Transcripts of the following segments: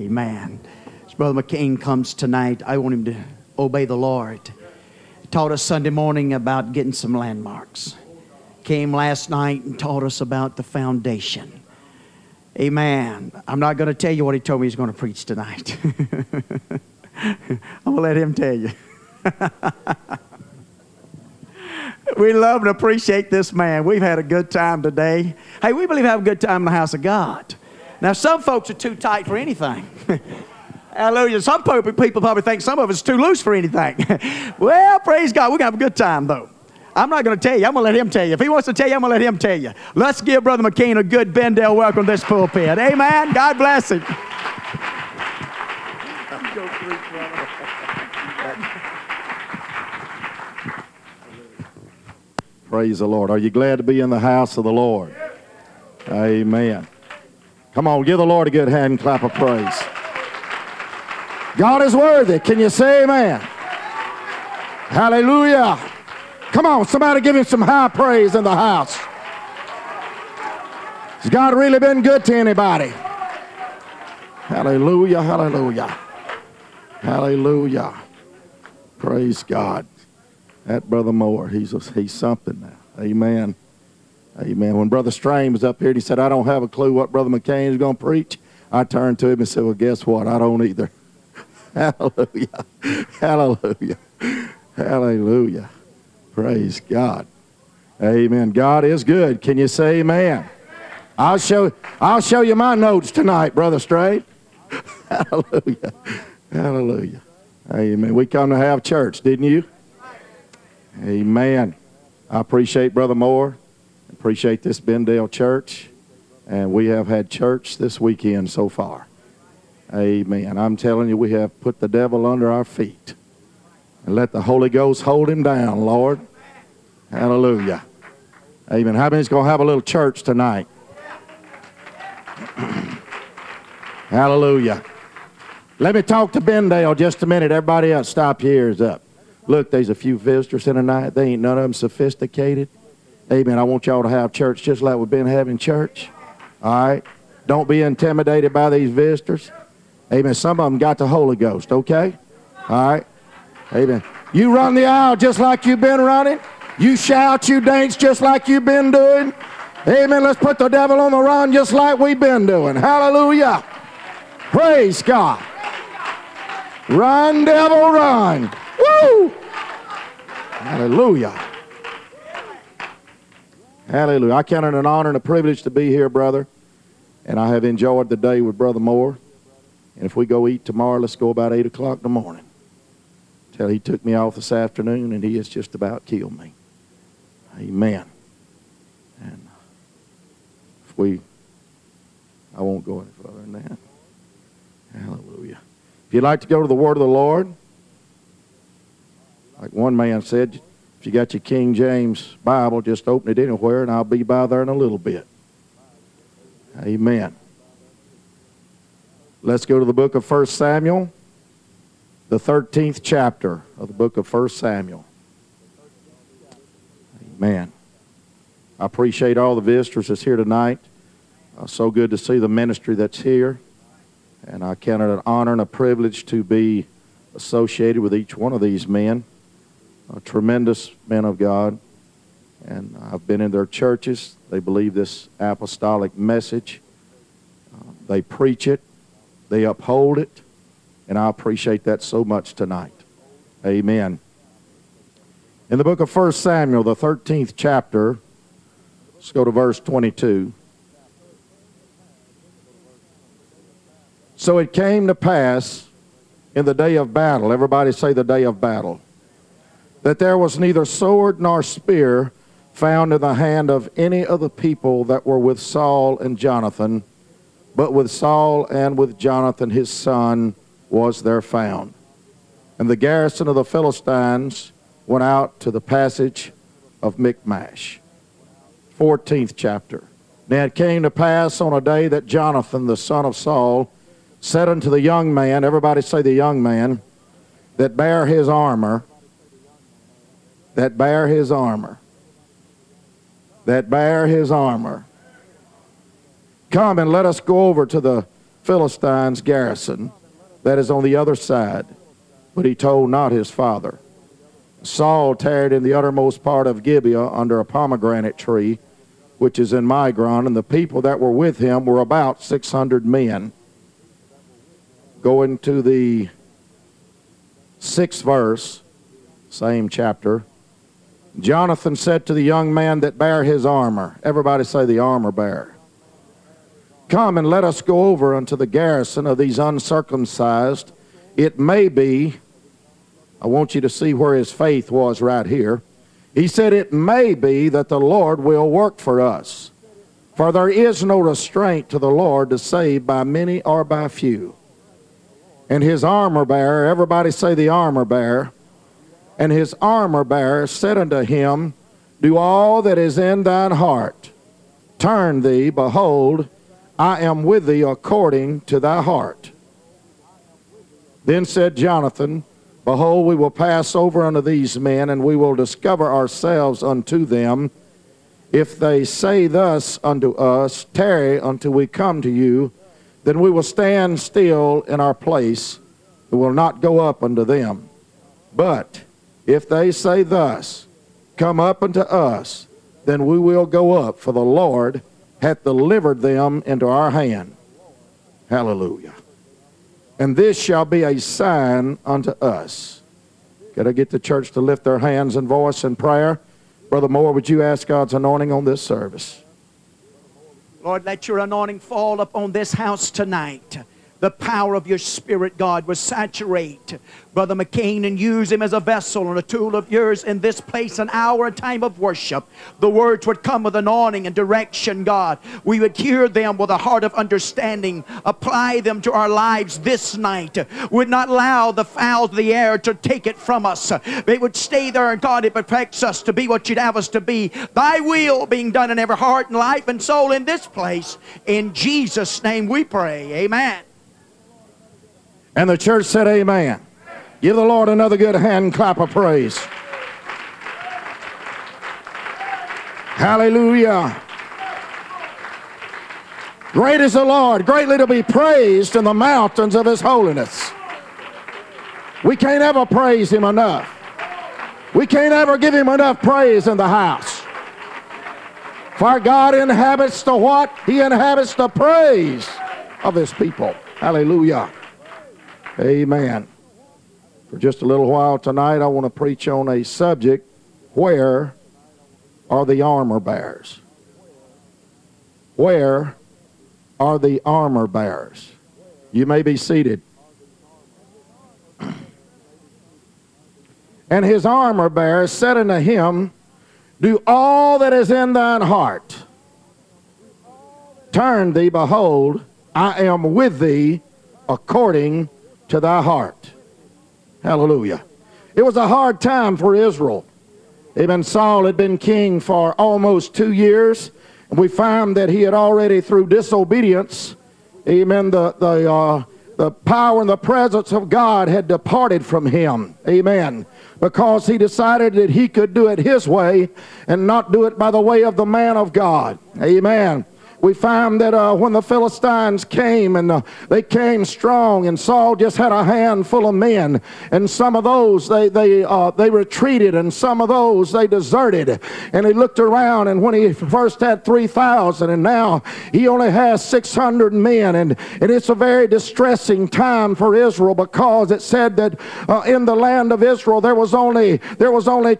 Amen. As Brother McCain comes tonight, I want him to obey the Lord. He taught us Sunday morning about getting some landmarks. Came last night and taught us about the foundation. Amen. I'm not going to tell you what he told me he's going to preach tonight. I'm going to let him tell you. We love and appreciate this man. We've had a good time today. Hey, we believe have a good time in the house of God. Now, some folks are too tight for anything. Hallelujah. Some people probably think some of us too loose for anything. Well, praise God. We're going to have a good time, though. I'm not going to tell you. I'm going to let him tell you. If he wants to tell you, I'm going to let him tell you. Let's give Brother McCain a good Bendale welcome to this pulpit. Amen. God bless him. Praise the Lord. Are you glad to be in the house of the Lord? Amen. Come on, give the Lord a good hand and clap of praise. God is worthy. Can you say amen? Hallelujah. Come on, somebody give him some high praise in the house. Has God really been good to anybody? Hallelujah, hallelujah. Hallelujah. Praise God. That Brother Moore, he's something now. Amen. Amen. When Brother Strain was up here and he said, I don't have a clue what Brother McCain is going to preach, I turned to him and said, well, guess what? I don't either. Hallelujah. Hallelujah. Hallelujah. Praise God. Amen. God is good. Can you say amen? I'll show you my notes tonight, Brother Strain. Hallelujah. Hallelujah. Amen. We come to have church, didn't you? Amen. I appreciate Brother Moore. Appreciate this Bendale Church. And we have had church this weekend so far. Amen. I'm telling you, we have put the devil under our feet. And let the Holy Ghost hold him down, Lord. Hallelujah. Amen. How many's going to have a little church tonight? Hallelujah. Let me talk to Bendale just a minute. Everybody else, stop your ears up. Look, there's a few visitors in tonight. They ain't none of them sophisticated. Amen. I want y'all to have church just like we've been having church. All right? Don't be intimidated by these visitors. Amen. Some of them got the Holy Ghost, okay? All right? Amen. You run the aisle just like you've been running. You shout, you dance just like you've been doing. Amen. Let's put the devil on the run just like we've been doing. Hallelujah. Praise God. Run, devil, run. Woo! Hallelujah. Hallelujah. I count it an honor and a privilege to be here, brother. And I have enjoyed the day with Brother Moore. And if we go eat tomorrow, let's go about 8 o'clock in the morning. Till he took me off this afternoon, and he has just about killed me. Amen. And if we, I won't go any further than that. Hallelujah. If you'd like to go to the Word of the Lord, like one man said, if you got your King James Bible, just open it anywhere, and I'll be by there in a little bit. Amen. Let's go to the book of 1 Samuel, the 13th chapter of the book of 1 Samuel. Amen. I appreciate all the visitors that's here tonight. So good to see the ministry that's here. And I count it an honor and a privilege to be associated with each one of these men, tremendous men of God. And I've been in their churches. They believe this apostolic message. They preach it. They uphold it. And I appreciate that so much tonight. Amen. In the book of 1 Samuel, the 13th chapter, let's go to verse 22. So it came to pass in the day of battle, everybody say the day of battle, that there was neither sword nor spear found in the hand of any of the people that were with Saul and Jonathan, but with Saul and with Jonathan his son was there found. And the garrison of the Philistines went out to the passage of Michmash. 14th chapter. Now it came to pass on a day that Jonathan the son of Saul said unto the young man, everybody say the young man, that bare his armor, that bare his armor, that bare his armor, come and let us go over to the Philistines' garrison, that is on the other side. But he told not his father. Saul tarried in the uttermost part of Gibeah under a pomegranate tree, which is in Migron, and the people that were with him were about 600 men. Going to the 6th verse, same chapter. Jonathan said to the young man that bare his armor, everybody say the armor bearer, come and let us go over unto the garrison of these uncircumcised. It may be, I want you to see where his faith was right here. He said, it may be that the Lord will work for us, for there is no restraint to the Lord to save by many or by few. And his armor bearer, everybody say the armor bearer, and his armor bearer said unto him, do all that is in thine heart. Turn thee, behold, I am with thee according to thy heart. Then said Jonathan, behold, we will pass over unto these men, and we will discover ourselves unto them. If they say thus unto us, tarry until we come to you, then we will stand still in our place, and will not go up unto them. But if they say thus, come up unto us, then we will go up, for the Lord hath delivered them into our hand. Hallelujah. And this shall be a sign unto us. Could I get the church to lift their hands and voice in prayer? Brother Moore, would you ask God's anointing on this service? Lord, let your anointing fall upon this house tonight. The power of your Spirit, God, will saturate Brother McCain and use him as a vessel and a tool of yours in this place, an hour, a time of worship. The words would come with anointing and direction, God. We would hear them with a heart of understanding, apply them to our lives this night. We would not allow the fowls of the air to take it from us. They would stay there, and God, it perfects us to be what you'd have us to be. Thy will being done in every heart and life and soul in this place. In Jesus' name we pray. Amen. And the church said amen. Give the Lord another good hand clap of praise. Hallelujah. Great is the Lord, greatly to be praised in the mountains of his holiness. We can't ever praise him enough. We can't ever give him enough praise in the house. For God inhabits the what? He inhabits the praise of his people. Hallelujah. Amen. For just a little while tonight, I want to preach on a subject, where are the armor bearers? Where are the armor bearers? You may be seated. And his armor bearer said unto him, do all that is in thine heart. Turn thee, behold, I am with thee according to thy heart. Hallelujah. It was a hard time for Israel. Even Saul had been king for almost 2 years, and we find that he had already, through disobedience, amen, the power and the presence of God had departed from him. Amen. Because he decided that he could do it his way and not do it by the way of the man of God. Amen. We find that when the Philistines came, and they came strong, and Saul just had a handful of men, and some of those they retreated, and some of those they deserted. And he looked around, and when he first had 3,000, and now he only has 600 men, and it's a very distressing time for Israel, because it said that in the land of Israel there was only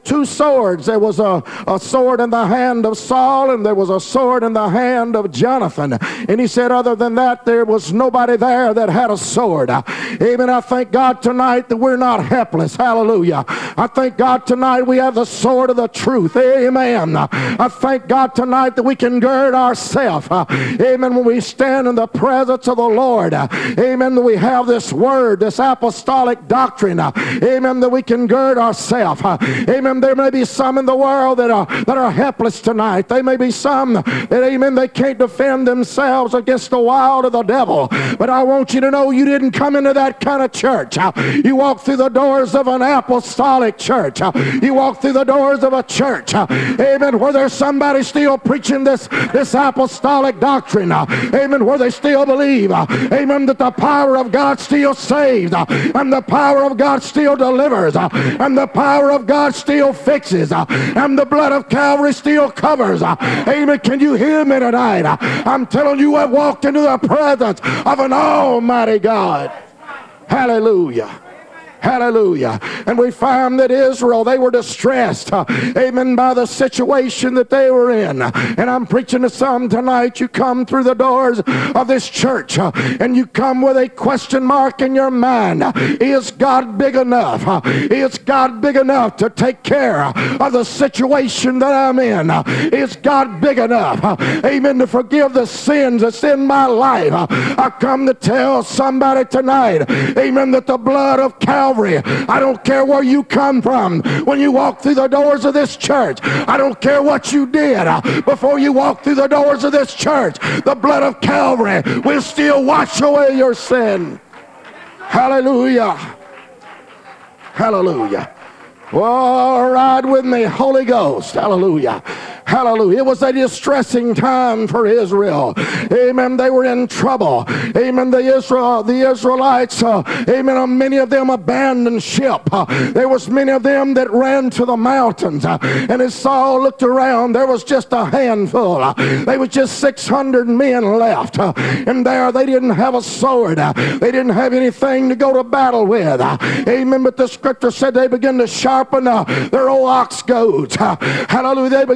two swords. There was a sword in the hand of Saul, and there was a sword in the hand of Jonathan. And he said, other than that, there was nobody there that had a sword. Amen. I thank God tonight that we're not helpless. Hallelujah. I thank God tonight we have the sword of the truth. Amen. I thank God tonight that we can gird ourselves. Amen. When we stand in the presence of the Lord. Amen. That we have this word, this apostolic doctrine. Amen. That we can gird ourselves. Amen. There may be some in the world that are helpless tonight. There may be some that, amen, they can't defend themselves against the wild of the devil. But I want you to know you didn't come into that kind of church. You walked through the doors of an apostolic church. You walked through the doors of a church, amen, where there's somebody still preaching this apostolic doctrine, amen, where they still believe, amen, that the power of God still saves, and the power of God still delivers, and the power of God still fixes, and the blood of Calvary still covers. Amen. Can you hear me tonight? I'm telling you, I walked into the presence of an almighty God. Hallelujah. Hallelujah. And we find that Israel, they were distressed, amen, by the situation that they were in. And I'm preaching to some tonight. You come through the doors of this church, and you come with a question mark in your mind. Is God big enough? Is God big enough to take care of the situation that I'm in? Is God big enough, amen, to forgive the sins that's in my life? I come to tell somebody tonight, amen, that the blood of Calvary, I don't care where you come from when you walk through the doors of this church. I don't care what you did before you walk through the doors of this church. The blood of Calvary will still wash away your sin. Hallelujah. Hallelujah. Oh, ride with me, Holy Ghost. Hallelujah. Hallelujah. It was a distressing time for Israel. Amen. They were in trouble. Amen. The Israelites, amen, many of them abandoned ship. There was many of them that ran to the mountains. And as Saul looked around, there was just a handful. They was just 600 men left. And there they didn't have a sword. They didn't have anything to go to battle with. Amen. But the scripture said they began to sharpen their old ox goads. Hallelujah.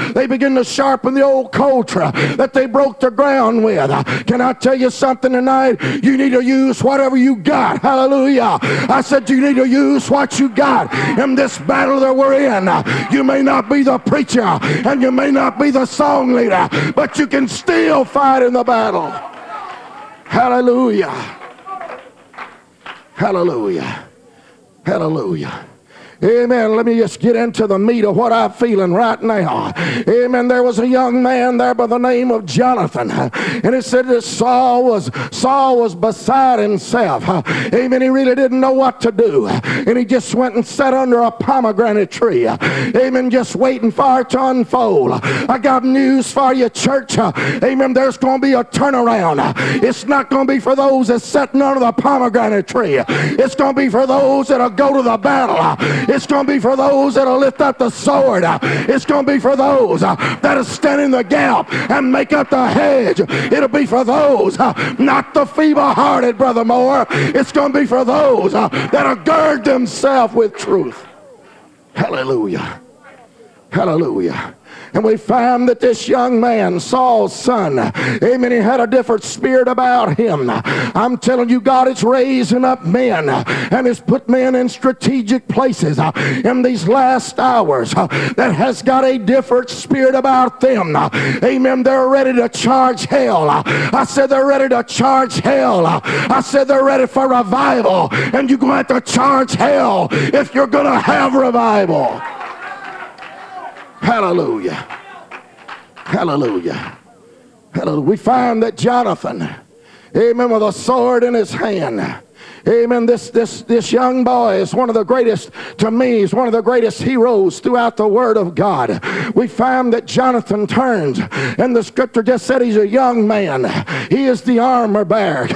They begin to sharpen the old culture that they broke the ground with. Can I tell you something tonight? You need to use whatever you got. Hallelujah. I said you need to use what you got in this battle that we're in. You may not be the preacher and you may not be the song leader, but you can still fight in the battle. Hallelujah. Hallelujah. Hallelujah. Amen. Let me just get into the meat of what I'm feeling right now. Amen. There was a young man there by the name of Jonathan. And it said that Saul was beside himself. Amen. He really didn't know what to do. And he just went and sat under a pomegranate tree. Amen. Just waiting for it to unfold. I got news for you, church. Amen. There's going to be a turnaround. It's not going to be for those that's sitting under the pomegranate tree. It's going to be for those that'll go to the battle. It's going to be for those that will lift up the sword. It's going to be for those that will stand in the gap and make up the hedge. It'll be for those, not the feeble-hearted, Brother Moore. It's going to be for those that will gird themselves with truth. Hallelujah. Hallelujah. And we find that this young man, Saul's son, amen, he had a different spirit about him. I'm telling you, God is raising up men and has put men in strategic places in these last hours that has got a different spirit about them. Amen. They're ready to charge hell. I said they're ready to charge hell. I said they're ready for revival. And you're going to have to charge hell if you're going to have revival. Hallelujah. Hallelujah. Hallelujah. We find that Jonathan, amen, with a sword in his hand, amen, this young boy is one of the greatest, to me, is one of the greatest heroes throughout the Word of God. We find that Jonathan turns, and the scripture just said he's a young man. He is the armor bearer.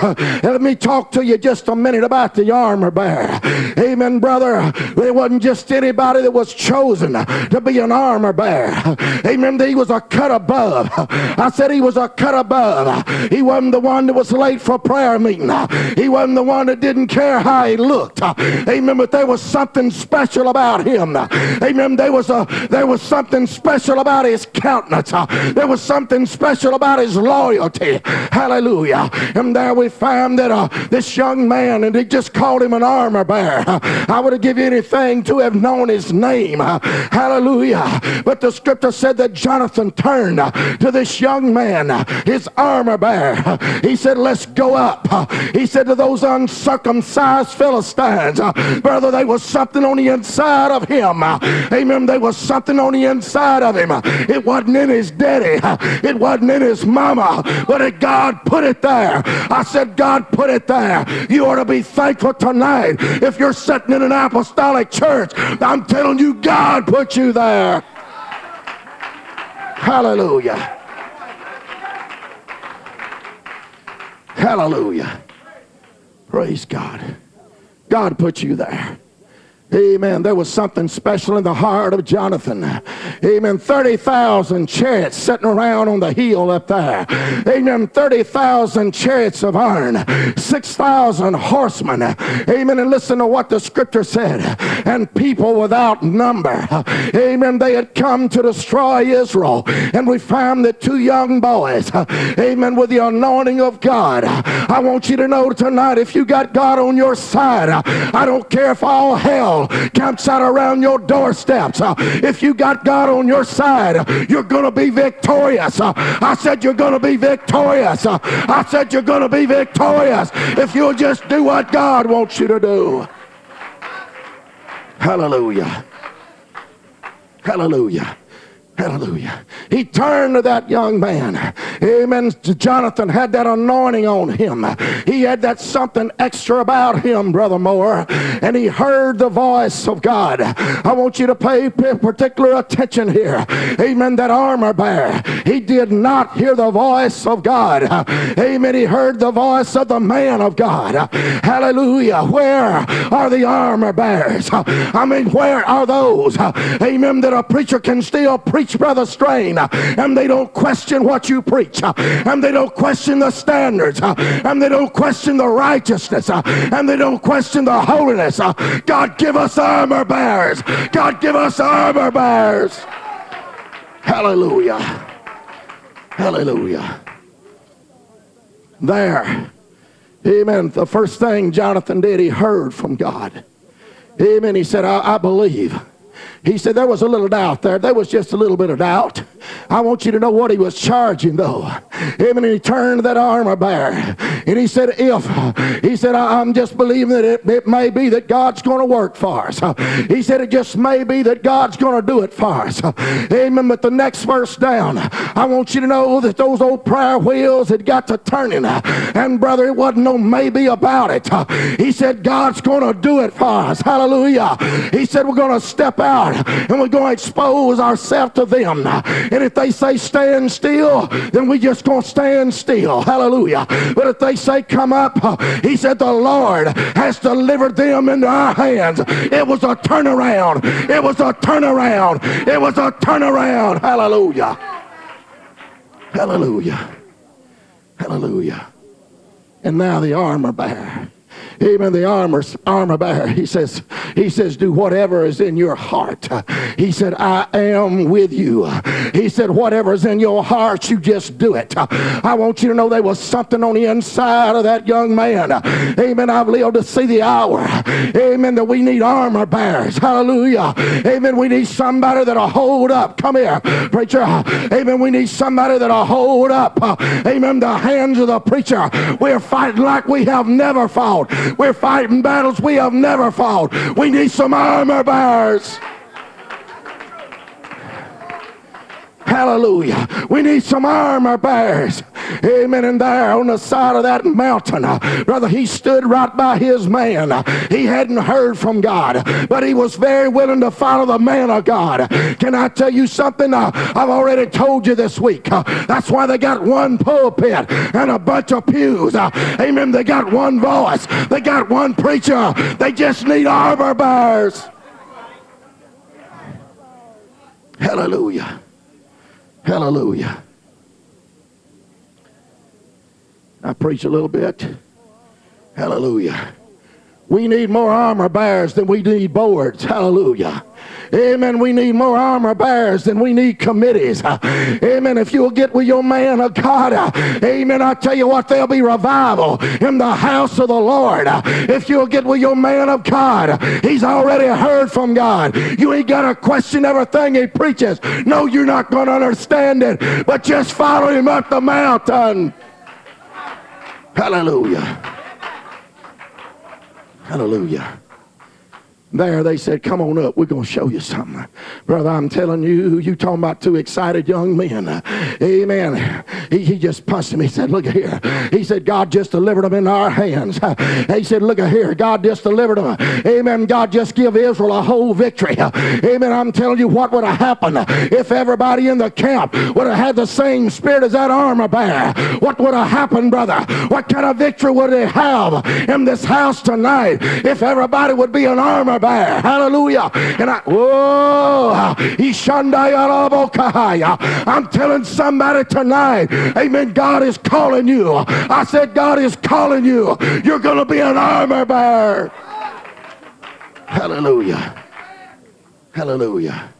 Let me talk to you just a minute about the armor bearer. Amen, brother. It wasn't just anybody that was chosen to be an armor bearer. Amen, he was a cut above. I said he was a cut above. He wasn't the one that was late for prayer meeting. He wasn't the one that didn't care how he looked. Amen. But there was something special about him. Amen. There was something special about his countenance. There was something special about his loyalty. Hallelujah. And there we find that this young man, and they just called him an armor bearer. I would have given anything to have known his name. Hallelujah. But the scripture said that Jonathan turned to this young man, his armor bearer. He said, let's go up. He said to those uncircumcised uncircumcised Philistines. Brother, there was something on the inside of him. Amen. There was something on the inside of him. It wasn't in his daddy. It wasn't in his mama. But God put it there. I said, God put it there. You ought to be thankful tonight. If you're sitting in an apostolic church, I'm telling you, God put you there. Hallelujah. Hallelujah. Praise God. God put you there. Amen. There was something special in the heart of Jonathan. Amen. 30,000 chariots sitting around on the hill up there. Amen. 30,000 chariots of iron. 6,000 horsemen. Amen. And listen to what the scripture said. And people without number. Amen. They had come to destroy Israel. And we found that two young boys. Amen. With the anointing of God. I want you to know tonight, if you got God on your side, I don't care if all hell camps out around your doorsteps. If you got God on your side, you're going to be victorious. I said you're going to be victorious. I said you're going to be victorious if you'll just do what God wants you to do. Hallelujah. Hallelujah. Hallelujah. He turned to that young man. Amen. Jonathan had that anointing on him. He had that something extra about him, Brother Moore. And he heard the voice of God. I want you to pay particular attention here. Amen. That armor bearer, he did not hear the voice of God. Amen. He heard the voice of the man of God. Hallelujah. Where are the armor bearers? I mean, where are those? Amen. That a preacher can still preach, Brother Strain, and they don't question what you preach, and they don't question the standards, and they don't question the righteousness, and they don't question the holiness. God, give us armor bearers. God, give us armor bearers. Hallelujah. Hallelujah. There. Amen. The first thing Jonathan did, he heard from God. Amen. He said, I believe. He said there was a little doubt there. There was just a little bit of doubt. I want you to know what he was charging though. Amen. He turned to that armor bearer and he said, I'm just believing that it may be that God's going to work for us. He said it just may be that God's going to do it for us. Amen. But the next verse down, I want you to know that those old prayer wheels had got to turning. And brother, it wasn't no maybe about it. He said God's going to do it for us. Hallelujah. He said we're going to step out and we're going to expose ourselves to them. And if they say stand still, then we just going to stand still. Hallelujah. But if they say come up, he said the Lord has delivered them into our hands. It was a turnaround. It was a turnaround. It was a turnaround. Hallelujah. Hallelujah. Hallelujah. And now the armor bearer. Even the armor bearer, he says, do whatever is in your heart. He said, I am with you. He said, whatever's in your heart, you just do it. I want you to know there was something on the inside of that young man. Amen. I've lived to see the hour. Amen. That we need armor bearers. Hallelujah. Amen. We need somebody that'll hold up. Come here, preacher. Amen. We need somebody that'll hold up. Amen. The hands of the preacher. We're fighting like we have never fought. We're fighting battles we have never fought. We need some armor bearers. Hallelujah. We need some armor bearers. Amen. And there on the side of that mountain, brother, he stood right by his man. He hadn't heard from God, but he was very willing to follow the man of God. Can I tell you something? I've already told you this week. That's why they got one pulpit and a bunch of pews. Amen. They got one voice. They got one preacher. They just need armor bearers. Hallelujah. Hallelujah. I preach a little bit. Hallelujah. We need more armor bearers than we need boards. Hallelujah. Amen. We need more armor bearers than we need committees. Amen. If you'll get with your man of God, amen, I tell you what, there'll be revival in the house of the Lord. If you'll get with your man of God, he's already heard from God. You ain't got to question everything he preaches. No, you're not going to understand it, but just follow him up the mountain. Hallelujah. Hallelujah. There they said, come on up, we're going to show you something. Brother, I'm telling you, you talking about two excited young men. Amen. He just punched him. He said, look here. He said, God just delivered them in our hands. He said, look here. God just delivered them. Amen. God just give Israel a whole victory. Amen. I'm telling you what would have happened if everybody in the camp would have had the same spirit as that armor bearer. What would have happened, brother? What kind of victory would they have in this house tonight if everybody would be an armor bearer? Hallelujah. And I'm telling somebody tonight, amen, God is calling you. I said God is calling you. You're going to be an armor bearer. Hallelujah. Hallelujah.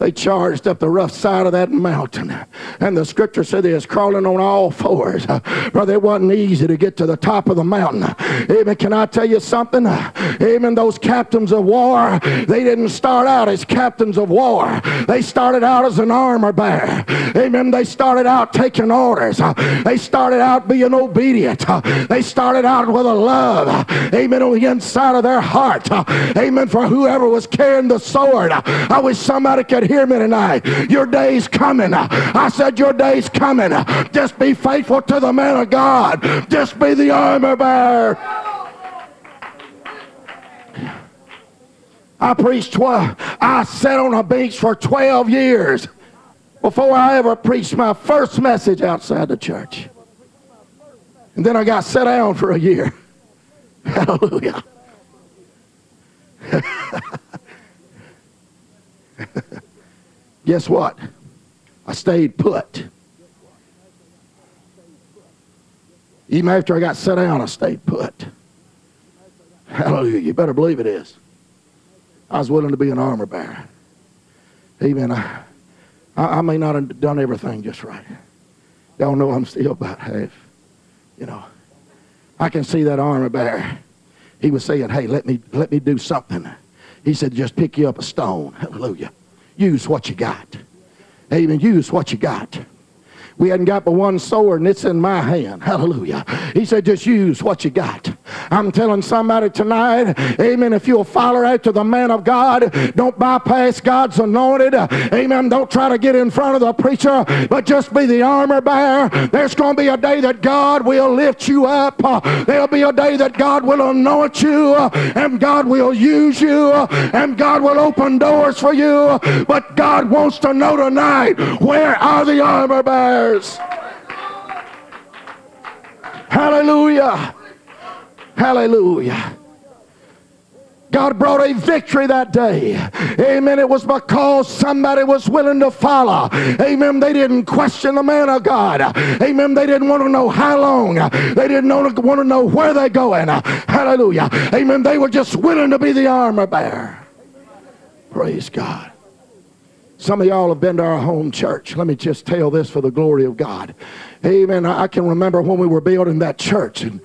They charged up the rough side of that mountain. And the scripture said they was crawling on all fours. Brother, it wasn't easy to get to the top of the mountain. Amen. Can I tell you something? Amen. Those captains of war, they didn't start out as captains of war. They started out as an armor bearer. Amen. They started out taking orders. They started out being obedient. They started out with a love. Amen. On the inside of their heart. Amen. For whoever was carrying the sword. I wish somebody could hear me tonight. Your day's coming. I said your day's coming. Just be faithful to the man of God. Just be the armor bearer. I sat on a bench for 12 years before I ever preached my first message outside the church. And then I got set down for a year. Hallelujah. Guess what? I stayed put. Even after I got set down, I stayed put. Hallelujah. You better believe it is. I was willing to be an armor bearer. Amen. I may not have done everything just right. Y'all know I'm still about half. You know, I can see that armor bearer. He was saying, hey, let me do something. He said, just pick you up a stone. Hallelujah. Use what you got. Amen. Use what you got. We hadn't got but one sword and it's in my hand. Hallelujah. He said, just use what you got. I'm telling somebody tonight, amen, if you'll follow after the man of God, don't bypass God's anointed. Amen. Don't try to get in front of the preacher, but just be the armor bearer. There's going to be a day that God will lift you up. There'll be a day that God will anoint you, and God will use you, and God will open doors for you. But God wants to know tonight, where are the armor bearers? Hallelujah. Hallelujah. God brought a victory that day. Amen. It was because somebody was willing to follow. Amen. They didn't question the man of God. Amen. They didn't want to know how long. They didn't want to know where they're going. Hallelujah. Amen. They were just willing to be the armor bearer. Praise God. Some of y'all have been to our home church. Let me just tell this for the glory of God. Amen. I can remember when we were building that church, and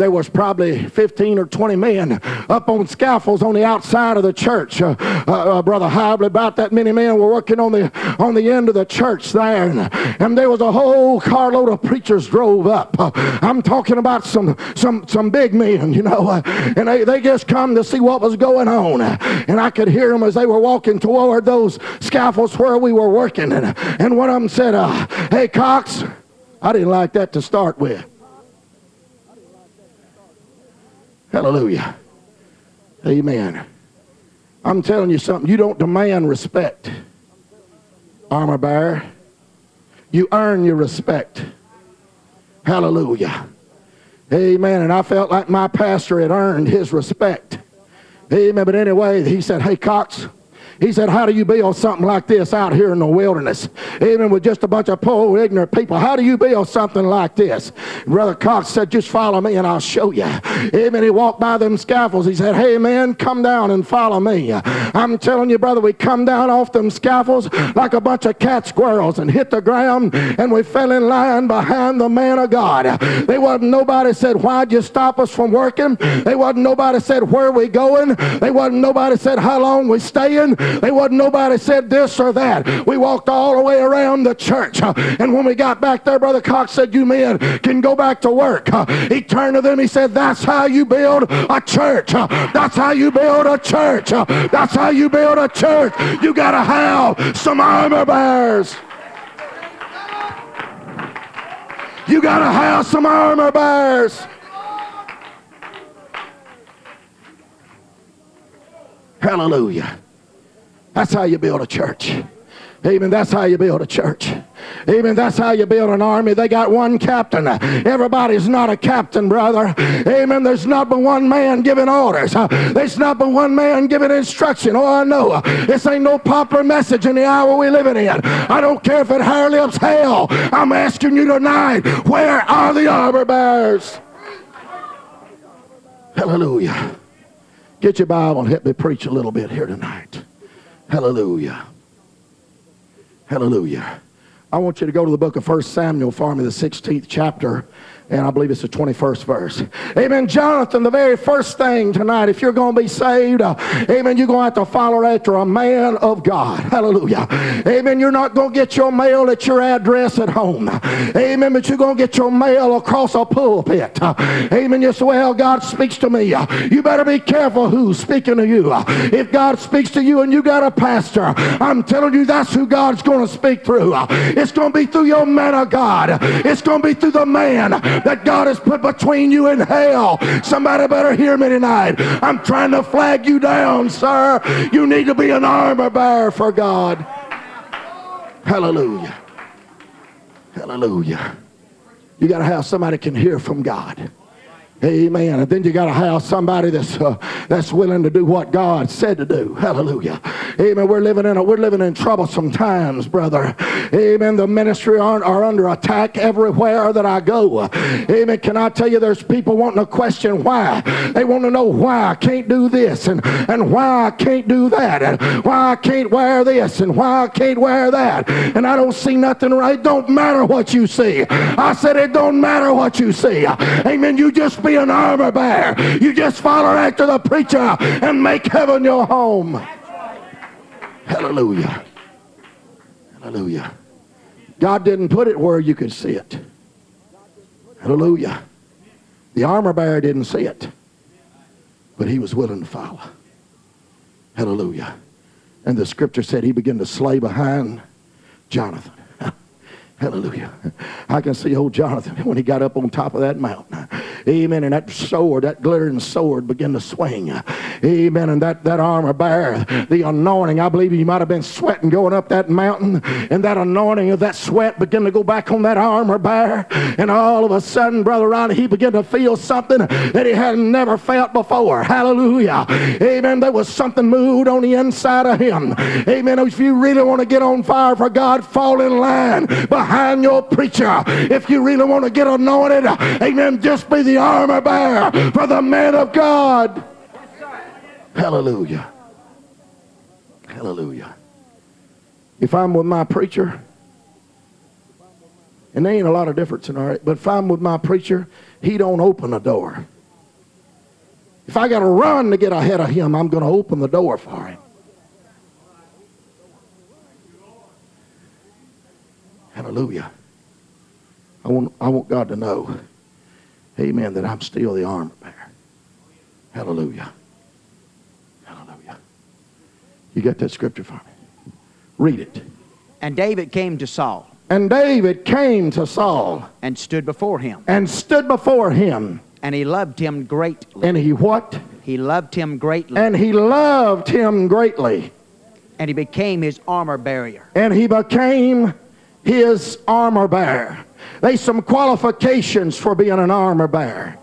there was probably 15 or 20 men up on scaffolds on the outside of the church. Brother Hively, about that many men were working on the end of the church there, and there was a whole carload of preachers drove up. I'm talking about some big men, you know, and they just come to see what was going on, and I could hear them as they were walking toward those scaffolds where we were working, and one of them said, "Hey, Cox." I didn't like that to start with. Hallelujah. Amen. I'm telling you something. You don't demand respect, armor bearer. You earn your respect. Hallelujah. Amen. And I felt like my pastor had earned his respect. Amen. But anyway, he said, "Hey, Cox." He said, how do you build something like this out here in the wilderness? Even with just a bunch of poor, ignorant people, how do you build something like this? Brother Cox said, just follow me and I'll show you. Amen. He walked by them scaffolds. He said, hey, man, come down and follow me. I'm telling you, brother, we come down off them scaffolds like a bunch of cat squirrels and hit the ground, and we fell in line behind the man of God. There wasn't nobody said, why'd you stop us from working? There wasn't nobody said, where are we going? There wasn't nobody said, how long we staying? They wasn't nobody said this or that. We walked all the way around the church. And when we got back there, Brother Cox said, you men can go back to work. He turned to them. He said, that's how you build a church. That's how you build a church. That's how you build a church. You got to have some armor bearers. You got to have some armor bearers. Hallelujah. That's how you build a church. Amen. That's how you build a church. Amen. That's how you build an army. They got one captain. Everybody's not a captain, brother. Amen. There's not but one man giving orders. There's not but one man giving instruction. Oh, I know. This ain't no popular message in the hour we're living in. I don't care if it hardly ups hell. I'm asking you tonight, where are the armor bearers? Hallelujah. Get your Bible and help me preach a little bit here tonight. Hallelujah. Hallelujah. I want you to go to the book of 1 Samuel for me, the 16th chapter, and I believe it's the 21st verse. Amen. Jonathan, the very first thing tonight, if you're going to be saved, amen, you're going to have to follow after a man of God. Hallelujah. Amen. You're not going to get your mail at your address at home. Amen. But you're going to get your mail across a pulpit. Amen. You say, well, God speaks to me. You better be careful who's speaking to you. If God speaks to you and you got a pastor, I'm telling you, that's who God's going to speak through. It's going to be through your man of God. It's going to be through the man that God has put between you and hell. Somebody better hear me tonight. I'm trying to flag you down, sir. You need to be an armor bearer for God. Hallelujah. Hallelujah. You got to have somebody can hear from God. Amen. And then you got to have somebody that's willing to do what God said to do. Hallelujah. Amen. We're living in troublesome times, brother. Amen. The ministry are under attack everywhere that I go. Amen. Can I tell you, there's people wanting to question why. They want to know why I can't do this and why I can't do that and why I can't wear this and why I can't wear that. And I don't see nothing right. It don't matter what you see. I said it don't matter what you see. Amen. You just be an armor bearer. You just follow after the preacher and make heaven your home. Hallelujah. Hallelujah. God didn't put it where you could see it. Hallelujah. The armor bearer didn't see it, but he was willing to follow. Hallelujah. And the scripture said he began to slay behind Jonathan. Hallelujah. I can see old Jonathan when he got up on top of that mountain. Amen. And that glittering sword began to swing. Amen. And that armor bearer, the anointing, I believe you might have been sweating going up that mountain, and that anointing of that sweat began to go back on that armor bearer. And all of a sudden, Brother Ronnie, he began to feel something that he had never felt before. Hallelujah. Amen. There was something moved on the inside of him. Amen. If you really want to get on fire for God, fall in line behind your preacher. If you really want to get anointed, amen, just be the armor bearer for the man of God. Hallelujah. Hallelujah. If I'm with my preacher, and there ain't a lot of difference in our, but if I'm with my preacher, he don't open the door. If I got to run to get ahead of him, I'm going to open the door for him. Hallelujah. I want God to know, amen, that I'm still the armor bearer. Hallelujah. Hallelujah. You got that scripture for me? Read it. And David came to Saul. And stood before him. And he loved him greatly. And he what? And he became his armor bearer. There's some qualifications for being an armor bearer.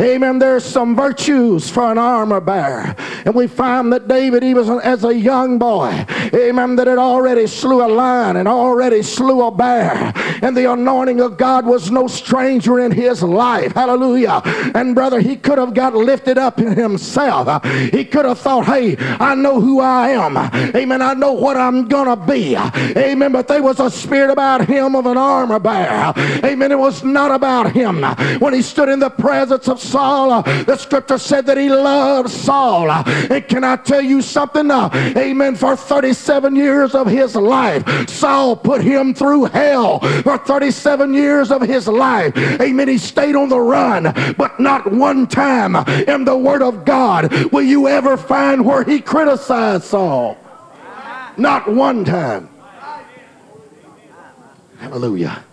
Amen. There's some virtues for an armor bearer. And we find that David, even as a young boy, amen, that had already slew a lion and already slew a bear. and the anointing of God was no stranger in his life. Hallelujah. And brother, he could have got lifted up in himself. He could have thought, hey, I know who I am. Amen. I know what I'm gonna be. Amen. But there was a spirit about him of an armor bearer. Amen. It was not about him. When he stood in the presence of Saul, the scripture said that he loved Saul. And can I tell you something? Amen. For 37 years of his life, Saul put him through hell. For 37 years of his life, amen, he stayed on the run. But not one time in the Word of God will you ever find where he criticized Saul. Not one time. Hallelujah.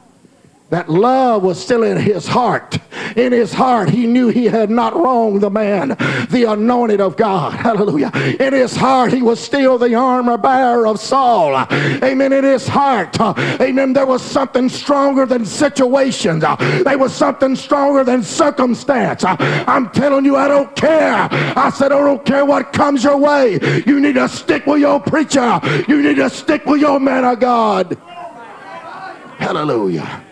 That love was still in his heart. In his heart, he knew he had not wronged the man, the anointed of God. Hallelujah. In his heart, he was still the armor bearer of Saul. Amen. In his heart, amen, there was something stronger than situations. There was something stronger than circumstance. I'm telling you, I don't care. I said, I don't care what comes your way. You need to stick with your preacher. You need to stick with your man of God. Hallelujah.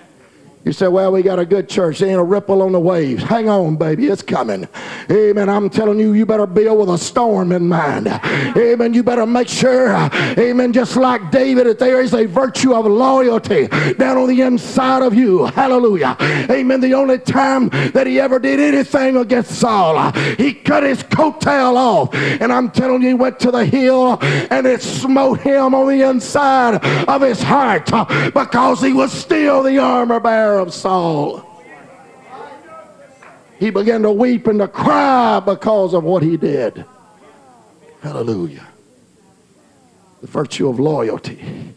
You say, well, we got a good church. There ain't a ripple on the waves. Hang on, baby. It's coming. Amen. I'm telling you, you better build with a storm in mind. Amen. You better make sure, amen, just like David, that there is a virtue of loyalty down on the inside of you. Hallelujah. Amen. The only time that he ever did anything against Saul, he cut his coattail off. And I'm telling you, he went to the hill and it smote him on the inside of his heart because he was still the armor bearer of Saul. He began to weep and to cry because of what he did. Hallelujah. The virtue of loyalty.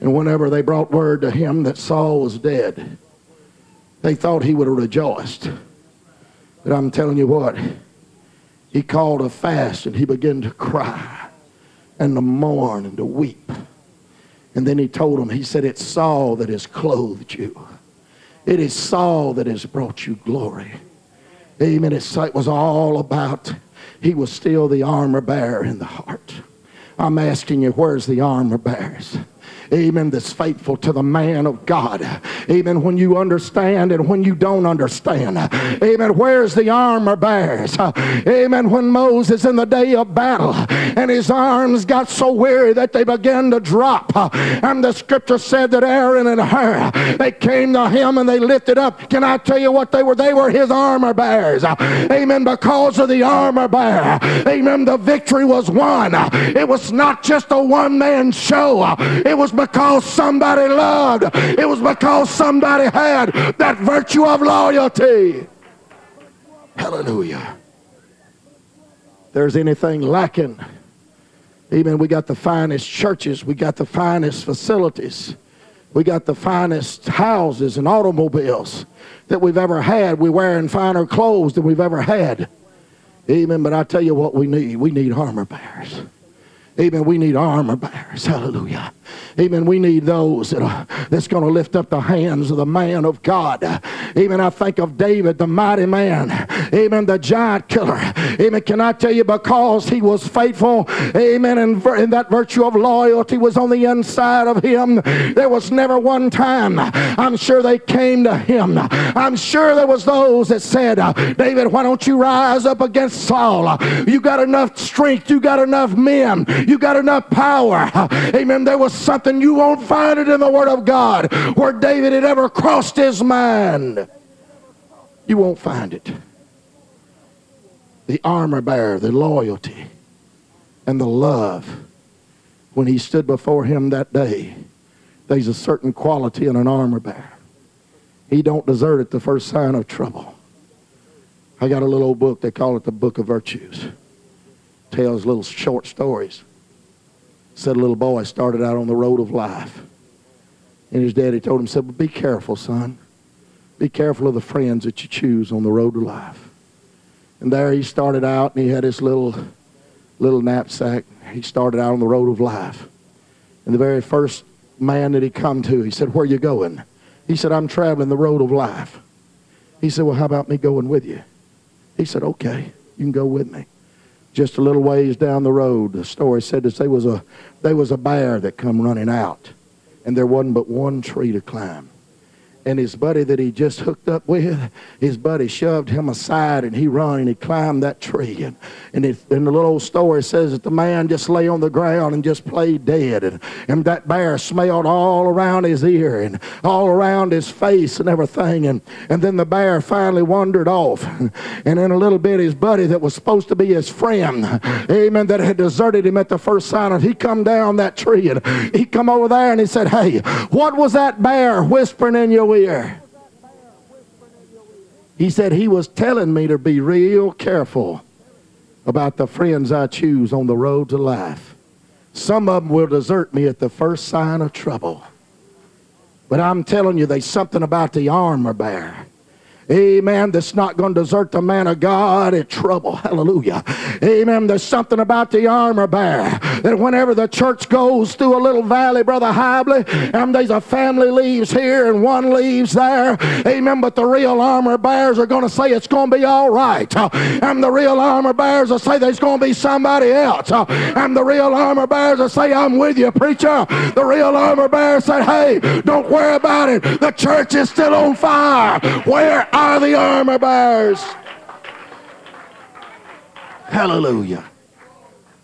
And whenever they brought word to him that Saul was dead, they thought he would have rejoiced. But I'm telling you what, he called a fast and he began to cry and to mourn and to weep. And then he told him, he said, it's Saul that has clothed you. It is Saul that has brought you glory. Amen. It was all about, he was still the armor bearer in the heart. I'm asking you, where's the armor bearers? Amen, that's faithful to the man of God. Amen, when you understand and when you don't understand. Amen, where's the armor bearers? Amen, when Moses in the day of battle and his arms got so weary that they began to drop. And the scripture said that Aaron and Hur, they came to him and they lifted up. Can I tell you what they were? They were his armor bearers. Amen, because of the armor bearer. Amen, the victory was won. It was not just a one-man show. It was because somebody loved. It was because somebody had that virtue of loyalty. Hallelujah. If there's anything lacking, even we got the finest churches, we got the finest facilities, we got the finest houses and automobiles that we've ever had. We're wearing finer clothes than we've ever had. Amen. But I tell you what we need armor bearers. Amen. We need armor bearers. Hallelujah. Amen. We need those that's going to lift up the hands of the man of God. Amen. I think of David, the mighty man. Amen. The giant killer. Amen. Can I tell you, because he was faithful. Amen. And that virtue of loyalty was on the inside of him. There was never one time. I'm sure they came to him. I'm sure there was those that said, David, why don't you rise up against Saul? You got enough strength. You got enough men. You got enough power. Amen. There was something, you won't find it in the Word of God where David had ever crossed his mind. You won't find it. The armor bearer, the loyalty, and the love. When he stood before him that day, there's a certain quality in an armor bearer. He don't desert at the first sign of trouble. I got a little old book, they call it the Book of Virtues. Tells little short stories. Said a little boy started out on the road of life. And his daddy told him, said, but be careful, son. Be careful of the friends that you choose on the road of life. And there he started out, and he had his little knapsack. He started out on the road of life. And the very first man that he come to, he said, where you going? He said, I'm traveling the road of life. He said, well, how about me going with you? He said, okay, you can go with me. Just a little ways down the road, the story said that there was a bear that come running out. and there wasn't but one tree to climb. And his buddy that he just hooked up with, his buddy shoved him aside, and he run and he climbed that tree. And the little old story says that the man just lay on the ground and just played dead. And that bear smelled all around his ear and all around his face and everything. And then the bear finally wandered off. And in a little bit, his buddy that was supposed to be his friend, amen, that had deserted him at the first sign, and he come down that tree and he come over there and he said, "Hey, what was that bear whispering in your ear?" He said, "He was telling me to be real careful about the friends I choose on the road to life. Some of them will desert me at the first sign of trouble. But I'm telling you, there's something about the armor bearer, amen, that's not going to desert the man of God in trouble." Hallelujah. Amen. There's something about the armor bearer that whenever the church goes through a little valley, Brother Hively, and there's a family leaves here and one leaves there, amen, but the real armor bearers are going to say it's going to be all right. And the real armor bearers will say there's going to be somebody else. And the real armor bearers will say, "I'm with you, preacher." The real armor bearers say, "Hey, don't worry about it. The church is still on fire." Where are the armor bearers? Hallelujah.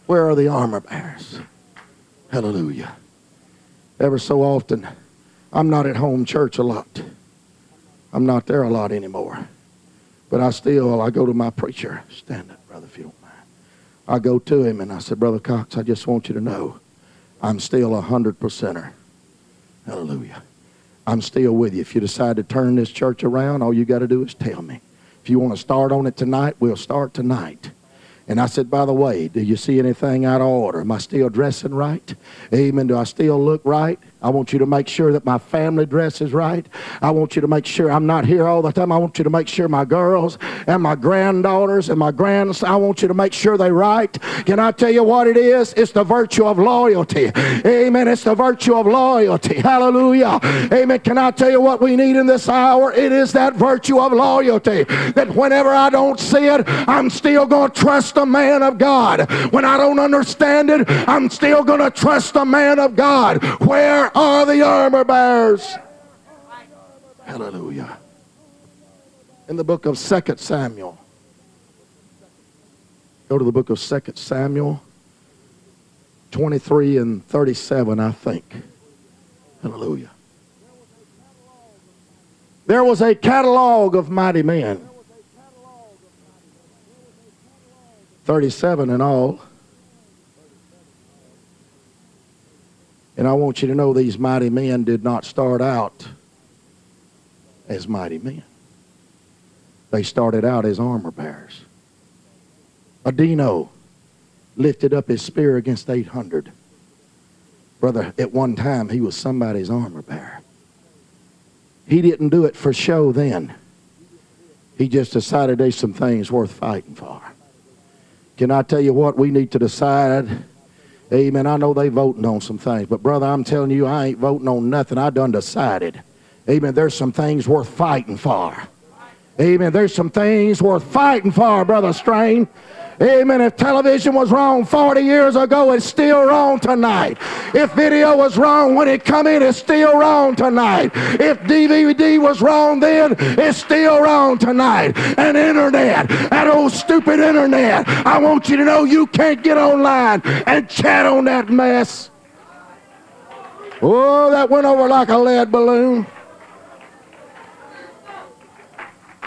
Where are the armor bearers? Hallelujah. Ever so often, I'm not at home church a lot. I'm not there a lot anymore. But I go to my preacher. Stand up, brother, if you don't mind. I go to him and I said, "Brother Cox, I just want you to know I'm still 100%er. Hallelujah. I'm still with you. If you decide to turn this church around, all you got to do is tell me. If you want to start on it tonight, we'll start tonight." And I said, "By the way, do you see anything out of order? Am I still dressing right? Amen. Do I still look right? I want you to make sure that my family dress is right. I want you to make sure I'm not here all the time. I want you to make sure my girls and my granddaughters and my grandsons, I want you to make sure they're right." Can I tell you what it is? It's the virtue of loyalty. Amen. It's the virtue of loyalty. Hallelujah. Amen. Can I tell you what we need in this hour? It is that virtue of loyalty, that whenever I don't see it, I'm still going to trust the man of God. When I don't understand it, I'm still going to trust the man of God. Where are the armor bearers? Hallelujah. In the book of 2 Samuel. Go to the book of 2 Samuel 23 and 37, I think. Hallelujah. There was a catalog of mighty men. 37 in all. And I want you to know these mighty men did not start out as mighty men. They started out as armor bearers. Adino lifted up his spear against 800. Brother, at one time he was somebody's armor bearer. He didn't do it for show then. He just decided there's some things worth fighting for. Can I tell you what we need to decide? Amen. I know they voting on some things, but brother, I'm telling you, I ain't voting on nothing. I done decided. Amen. There's some things worth fighting for. Amen. There's some things worth fighting for, Brother Strain. Amen. If television was wrong 40 years ago, it's still wrong tonight. If video was wrong when it come in, it's still wrong tonight. If DVD was wrong then, it's still wrong tonight. And internet, that old stupid internet. I want you to know you can't get online and chat on that mess. Oh, that went over like a lead balloon.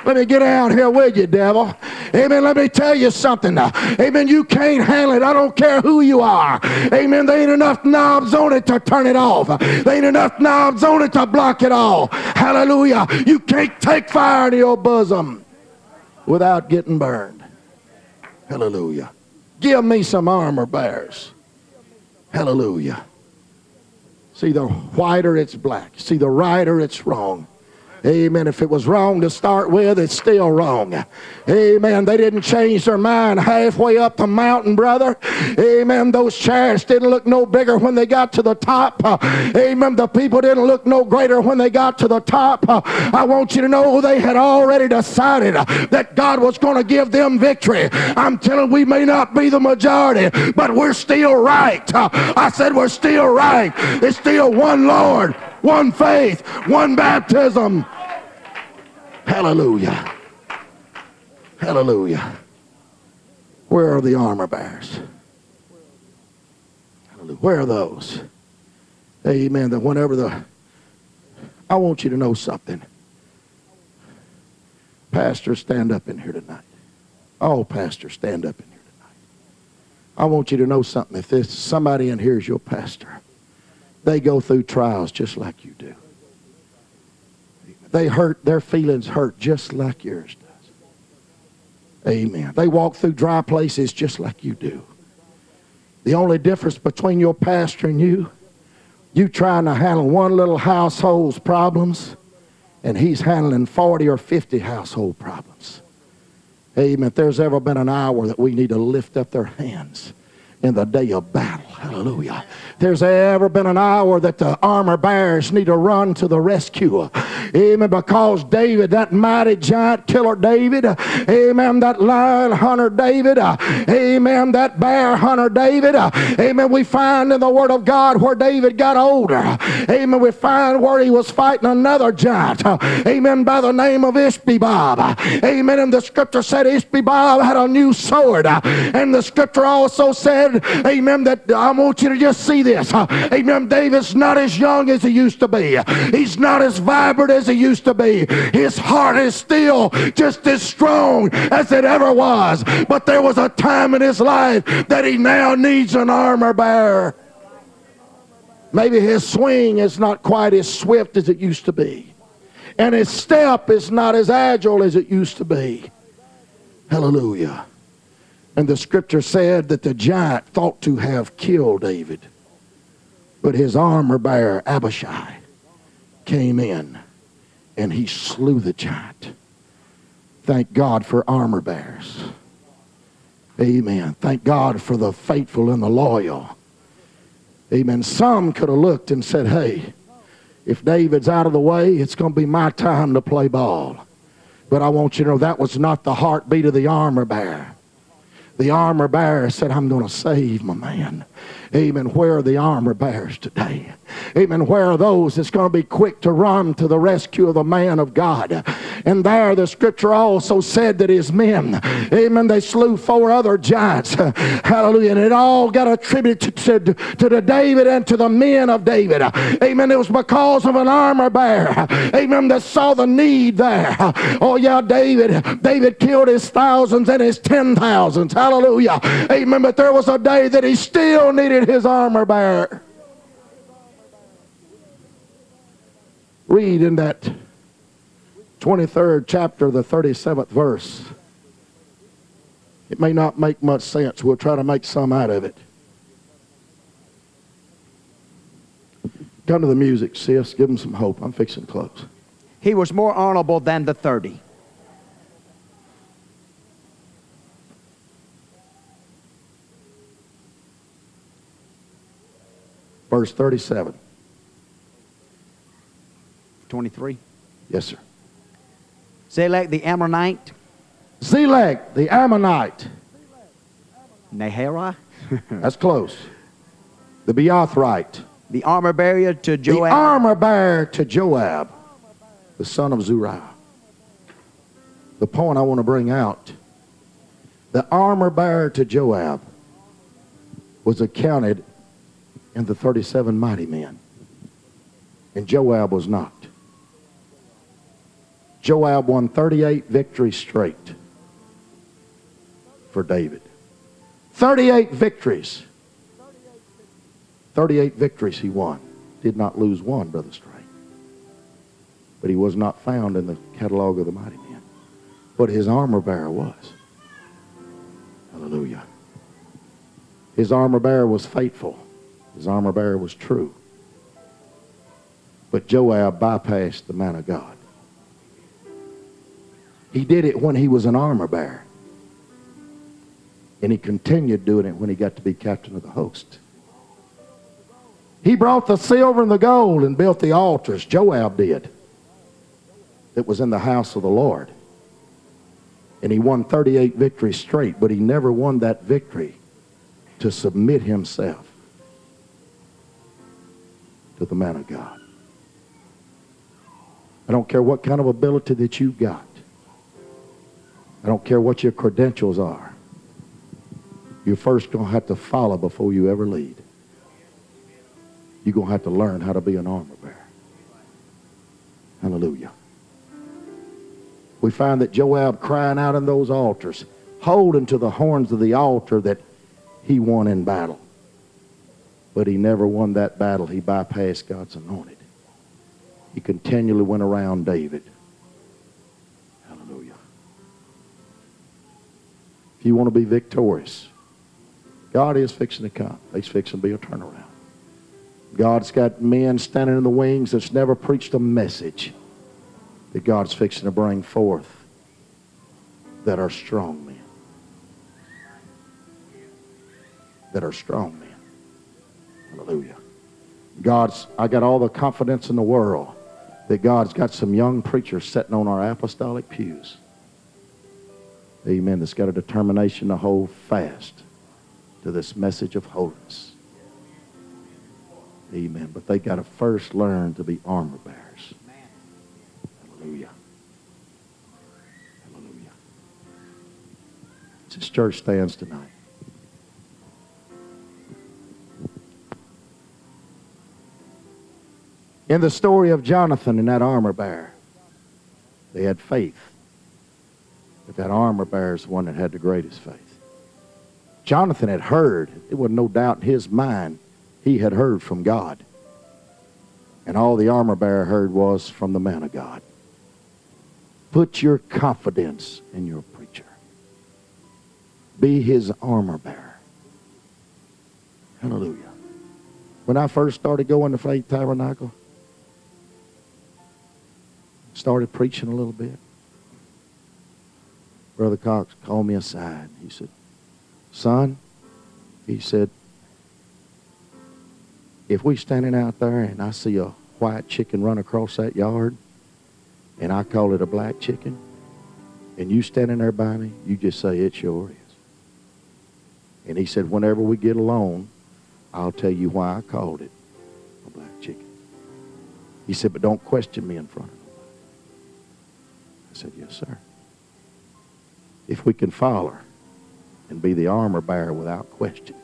Let me get out here with you, devil. Amen. Let me tell you something. Amen. You can't handle it. I don't care who you are. Amen. There ain't enough knobs on it to turn it off. There ain't enough knobs on it to block it all. Hallelujah. You can't take fire to your bosom without getting burned. Hallelujah. Give me some armor bearers. Hallelujah. See, the whiter it's black. See, the righter it's wrong. Amen. If it was wrong to start with, it's still wrong. Amen. They didn't change their mind halfway up the mountain, brother. Amen. Those chairs didn't look no bigger when they got to the top. Amen. The people didn't look no greater when they got to the top. I want you to know they had already decided that God was going to give them victory. I'm telling you, we may not be the majority, but we're still right. I said we're still right. It's still one Lord, one faith, one baptism. Hallelujah. Hallelujah. Where are the armor bearers? Hallelujah. Where are those? Amen. That whenever I want you to know something. Pastors, stand up in here tonight. All pastors, stand up in here tonight. I want you to know something. If there's somebody in here is your pastor, they go through trials just like you do. They hurt, their feelings hurt just like yours does. Amen. They walk through dry places just like you do. The only difference between your pastor and you trying to handle one little household's problems, and he's handling 40 or 50 household problems. Amen. If there's ever been an hour that we need to lift up their hands in the day of battle. Hallelujah. There's ever been an hour that the armor bearers need to run to the rescue. Amen. Because David, that mighty giant killer David, amen, that lion hunter David, amen, that bear hunter David, amen, we find in the Word of God where David got older. Amen. We find where he was fighting another giant. Amen. By the name of Ishbi-benob. Amen. And the scripture said Ishbi-benob had a new sword. And the scripture also said, amen, that I want you to just see this. Amen. David's not as young as he used to be. He's not as vibrant as he used to be. His heart is still just as strong as it ever was. But there was a time in his life that he now needs an armor bearer. Maybe his swing is not quite as swift as it used to be. And his step is not as agile as it used to be. Hallelujah. And the scripture said that the giant thought to have killed David. But his armor bearer, Abishai, came in and he slew the giant. Thank God for armor bearers. Amen. Thank God for the faithful and the loyal. Amen. Some could have looked and said, hey, if David's out of the way, it's going to be my time to play ball. But I want you to know that was not the heartbeat of the armor bearer. The armor bearer said, I'm going to save my man. Amen. Where are the armor bearers today? Amen. Where are those that's going to be quick to run to the rescue of the man of God? And there the scripture also said that his men, amen, they slew 4 other giants. Hallelujah. And it all got attributed to the David and to the men of David. Amen. It was because of an armor bearer. Amen. That saw the need there. Oh yeah, David killed his thousands and his 10,000s. Hallelujah. Amen. But there was a day that he still needed his armor bearer. Read in that 23rd chapter, the 37th verse. It may not make much sense. We'll try to make some out of it. Come to the music, sis. Give them some hope. I'm fixing to close. He was more honorable than the 30. Verse 37. 23? Yes, sir. Zelek the Ammonite. Zelek the Ammonite. Nahara? That's close. The Beothrite. The armor bearer to Joab. The armor bearer to Joab, the son of Zuriah. The point I want to bring out, the armor bearer to Joab was accounted and the 37 mighty men. And Joab was not. Joab won 38 victories straight for David. 38 victories. 38 victories he won. Did not lose one, Brother Strain. But he was not found in the catalog of the mighty men. But his armor bearer was. Hallelujah. His armor bearer was faithful. His armor bearer was true. But Joab bypassed the man of God. He did it when he was an armor bearer. And he continued doing it when he got to be captain of the host. He brought the silver and the gold and built the altars, Joab did, that was in the house of the Lord. And he won 38 victories straight, but he never won that victory to submit himself to the man of God. I don't care what kind of ability that you got. I don't care what your credentials are. You're first going to have to follow before you ever lead. You're going to have to learn how to be an armor bearer. Hallelujah. We find that Joab crying out in those altars, holding to the horns of the altar that he won in battle. But he never won that battle. He bypassed God's anointed. He continually went around David. Hallelujah. If you want to be victorious, God is fixing to come. He's fixing to be a turnaround. God's got men standing in the wings that's never preached a message that God's fixing to bring forth that are strong men. That are strong men. Hallelujah. I got all the confidence in the world that God's got some young preachers sitting on our apostolic pews. Amen. That's got a determination to hold fast to this message of holiness. Amen. But they got to first learn to be armor bearers. Hallelujah. Hallelujah. As this church stands tonight. In the story of Jonathan and that armor bearer, they had faith. But that armor bearer is the one that had the greatest faith. Jonathan had heard. There was no doubt in his mind he had heard from God. And all the armor bearer heard was from the man of God. Put your confidence in your preacher. Be his armor bearer. Hallelujah. When I first started going to Faith Tabernacle, started preaching a little bit, Brother Cox called me aside. He said, son, he said, if we standing out there and I see a white chicken run across that yard and I call it a black chicken and you standing there by me, you just say it sure is. And he said, whenever we get alone, I'll tell you why I called it a black chicken. He said, but don't question me in front of nobody. I said, yes, sir. If we can follow her and be the armor bearer without question,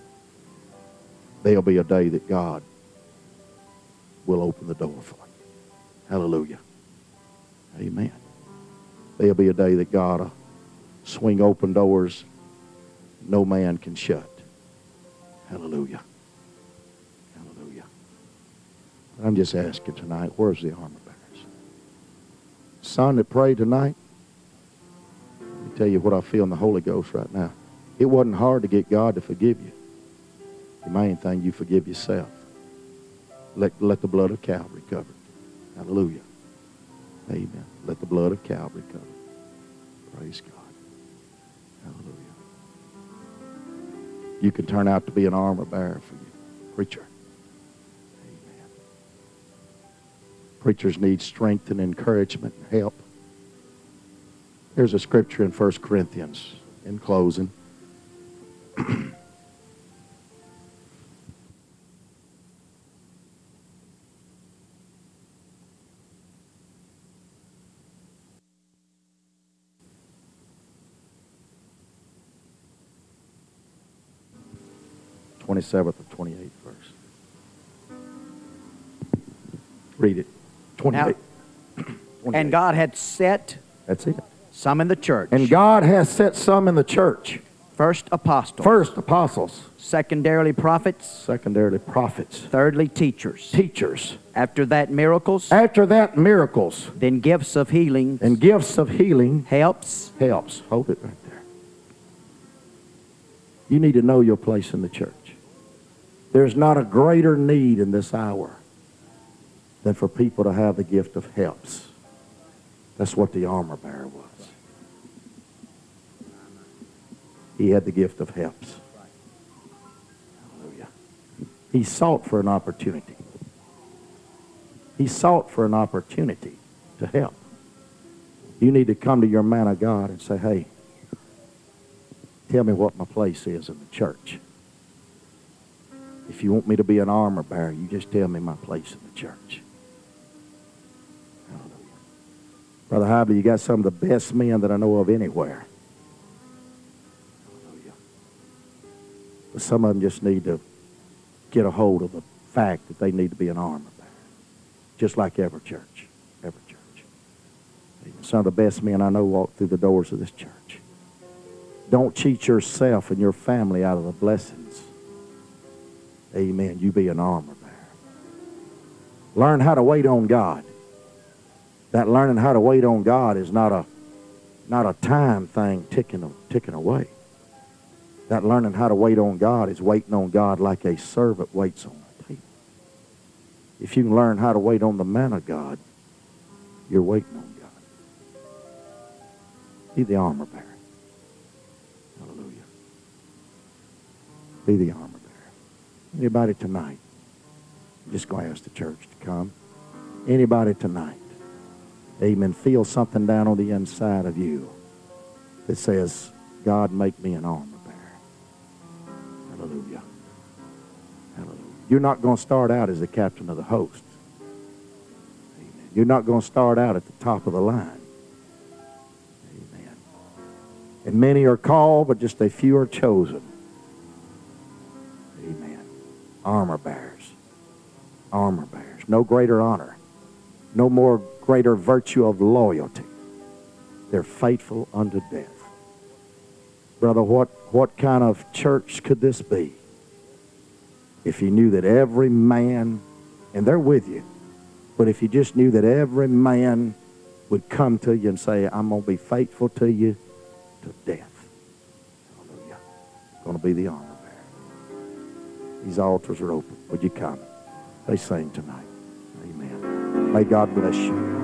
there'll be a day that God will open the door for you. Hallelujah. Amen. There'll be a day that God will swing open doors no man can shut. Hallelujah. Hallelujah. I'm just asking tonight, where's the armor bearers? Son that prayed tonight, let me tell you what I feel in the Holy Ghost right now. It wasn't hard to get God to forgive you. The main thing, you forgive yourself. Let the blood of Calvary cover it. Hallelujah. Amen. Let the blood of Calvary cover it. Praise God. Hallelujah. You can turn out to be an armor bearer for you, preacher. Amen. Preachers need strength and encouragement and help. There's a scripture in 1 Corinthians in closing. The 27th or 28th verse. Read it. 28. Now, and God had set some in the church. And God has set some in the church. First apostles. First apostles. Secondarily prophets. Secondarily prophets. Thirdly teachers. Teachers. After that miracles. After that miracles. Then gifts of healing. And gifts of healing. Helps. Helps. Hold it right there. You need to know your place in the church. There's not a greater need in this hour than for people to have the gift of helps. That's what the armor bearer was. He had the gift of helps. Hallelujah. He sought for an opportunity. He sought for an opportunity to help. You need to come to your man of God and say, hey, tell me what my place is in the church. If you want me to be an armor bearer, you just tell me my place in the church. Hallelujah. Brother Hively, you got some of the best men that I know of anywhere. Hallelujah. But some of them just need to get a hold of the fact that they need to be an armor bearer. Just like every church. Every church. Some of the best men I know walk through the doors of this church. Don't cheat yourself and your family out of the blessings. Amen. You be an armor bearer. Learn how to wait on God. That learning how to wait on God is not a time thing ticking away. That learning how to wait on God is waiting on God like a servant waits on a table. If you can learn how to wait on the man of God, you're waiting on God. Be the armor bearer. Hallelujah. Be the armor bearer. Anybody tonight? I'm just going to ask the church to come. Anybody tonight? Amen. Feel something down on the inside of you that says, God, make me an armor bearer. Hallelujah. Hallelujah. You're not going to start out as the captain of the host. Amen. You're not going to start out at the top of the line. Amen. And many are called, but just a few are chosen. Armor bearers. Armor bearers. No greater honor. No more greater virtue of loyalty. They're faithful unto death. Brother, what kind of church could this be if you knew that every man, and they're with you, but if you just knew that every man would come to you and say, I'm going to be faithful to you to death. Hallelujah. Going to be the armor. These altars are open. Would you come? They sing tonight. Amen. May God bless you.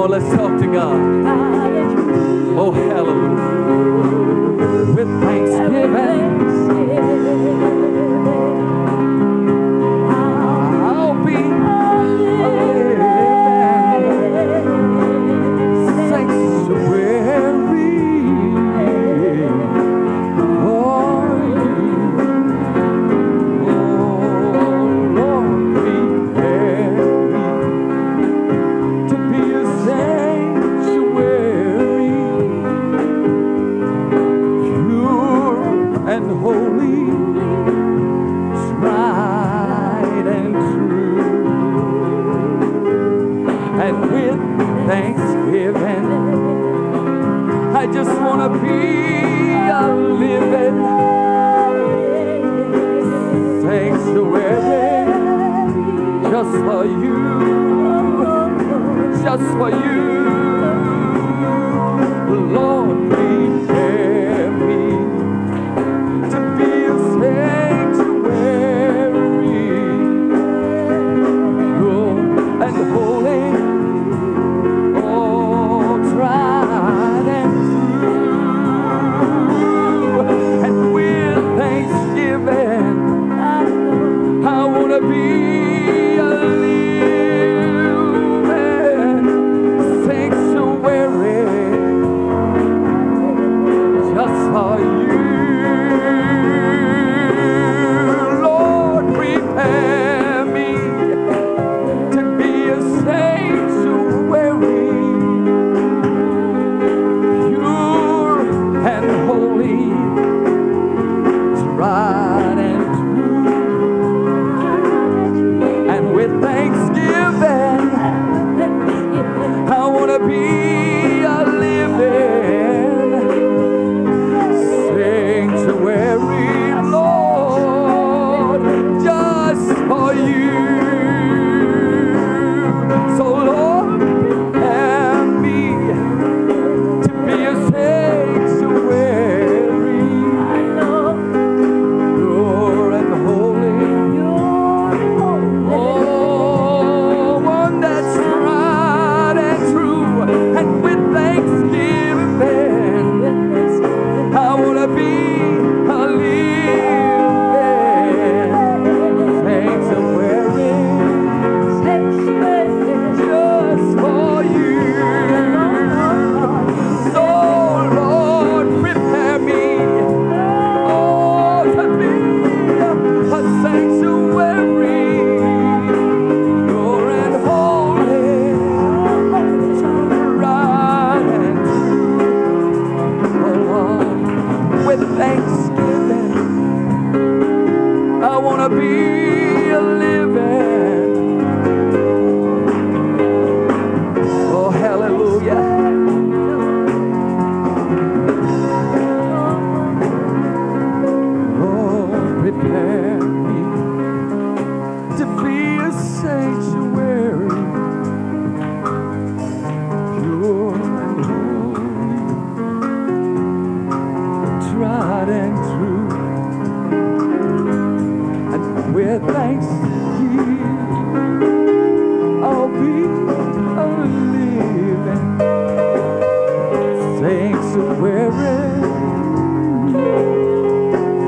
on, let's talk to God. Oh, hallelujah. With thanksgiving, I'll be a sanctuary. Oh, Lord, prepare me to be a sanctuary, pure and holy, tried and true. And with thanksgiving, I just want to be a living sanctuary, just for you, just for you. Lord, prepare me to be a sanctuary, pure and holy, all tried and true. And with thanksgiving, I want to be a living sanctuary, just for you. Lord, prepare me to be a sanctuary, pure and holy, tried and true. I want to be a living sanctuary, Lord, just for you. So Lord, prepare me to be a sanctuary, pure and holy, oh, one that's and with thanksgiving, I want to be a living sanctuary, just for you. So Lord, prepare me, oh, to be a sanctuary, pure and holy, tried and true. Oh, with thanksgiving, I want to be a living. Oh, hallelujah. Oh, prepare me to be a sanctuary, pure and holy, tried and true. And with thanksgiving, I'll be a living sanctuary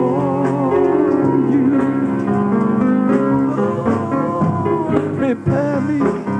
for you. Prepare me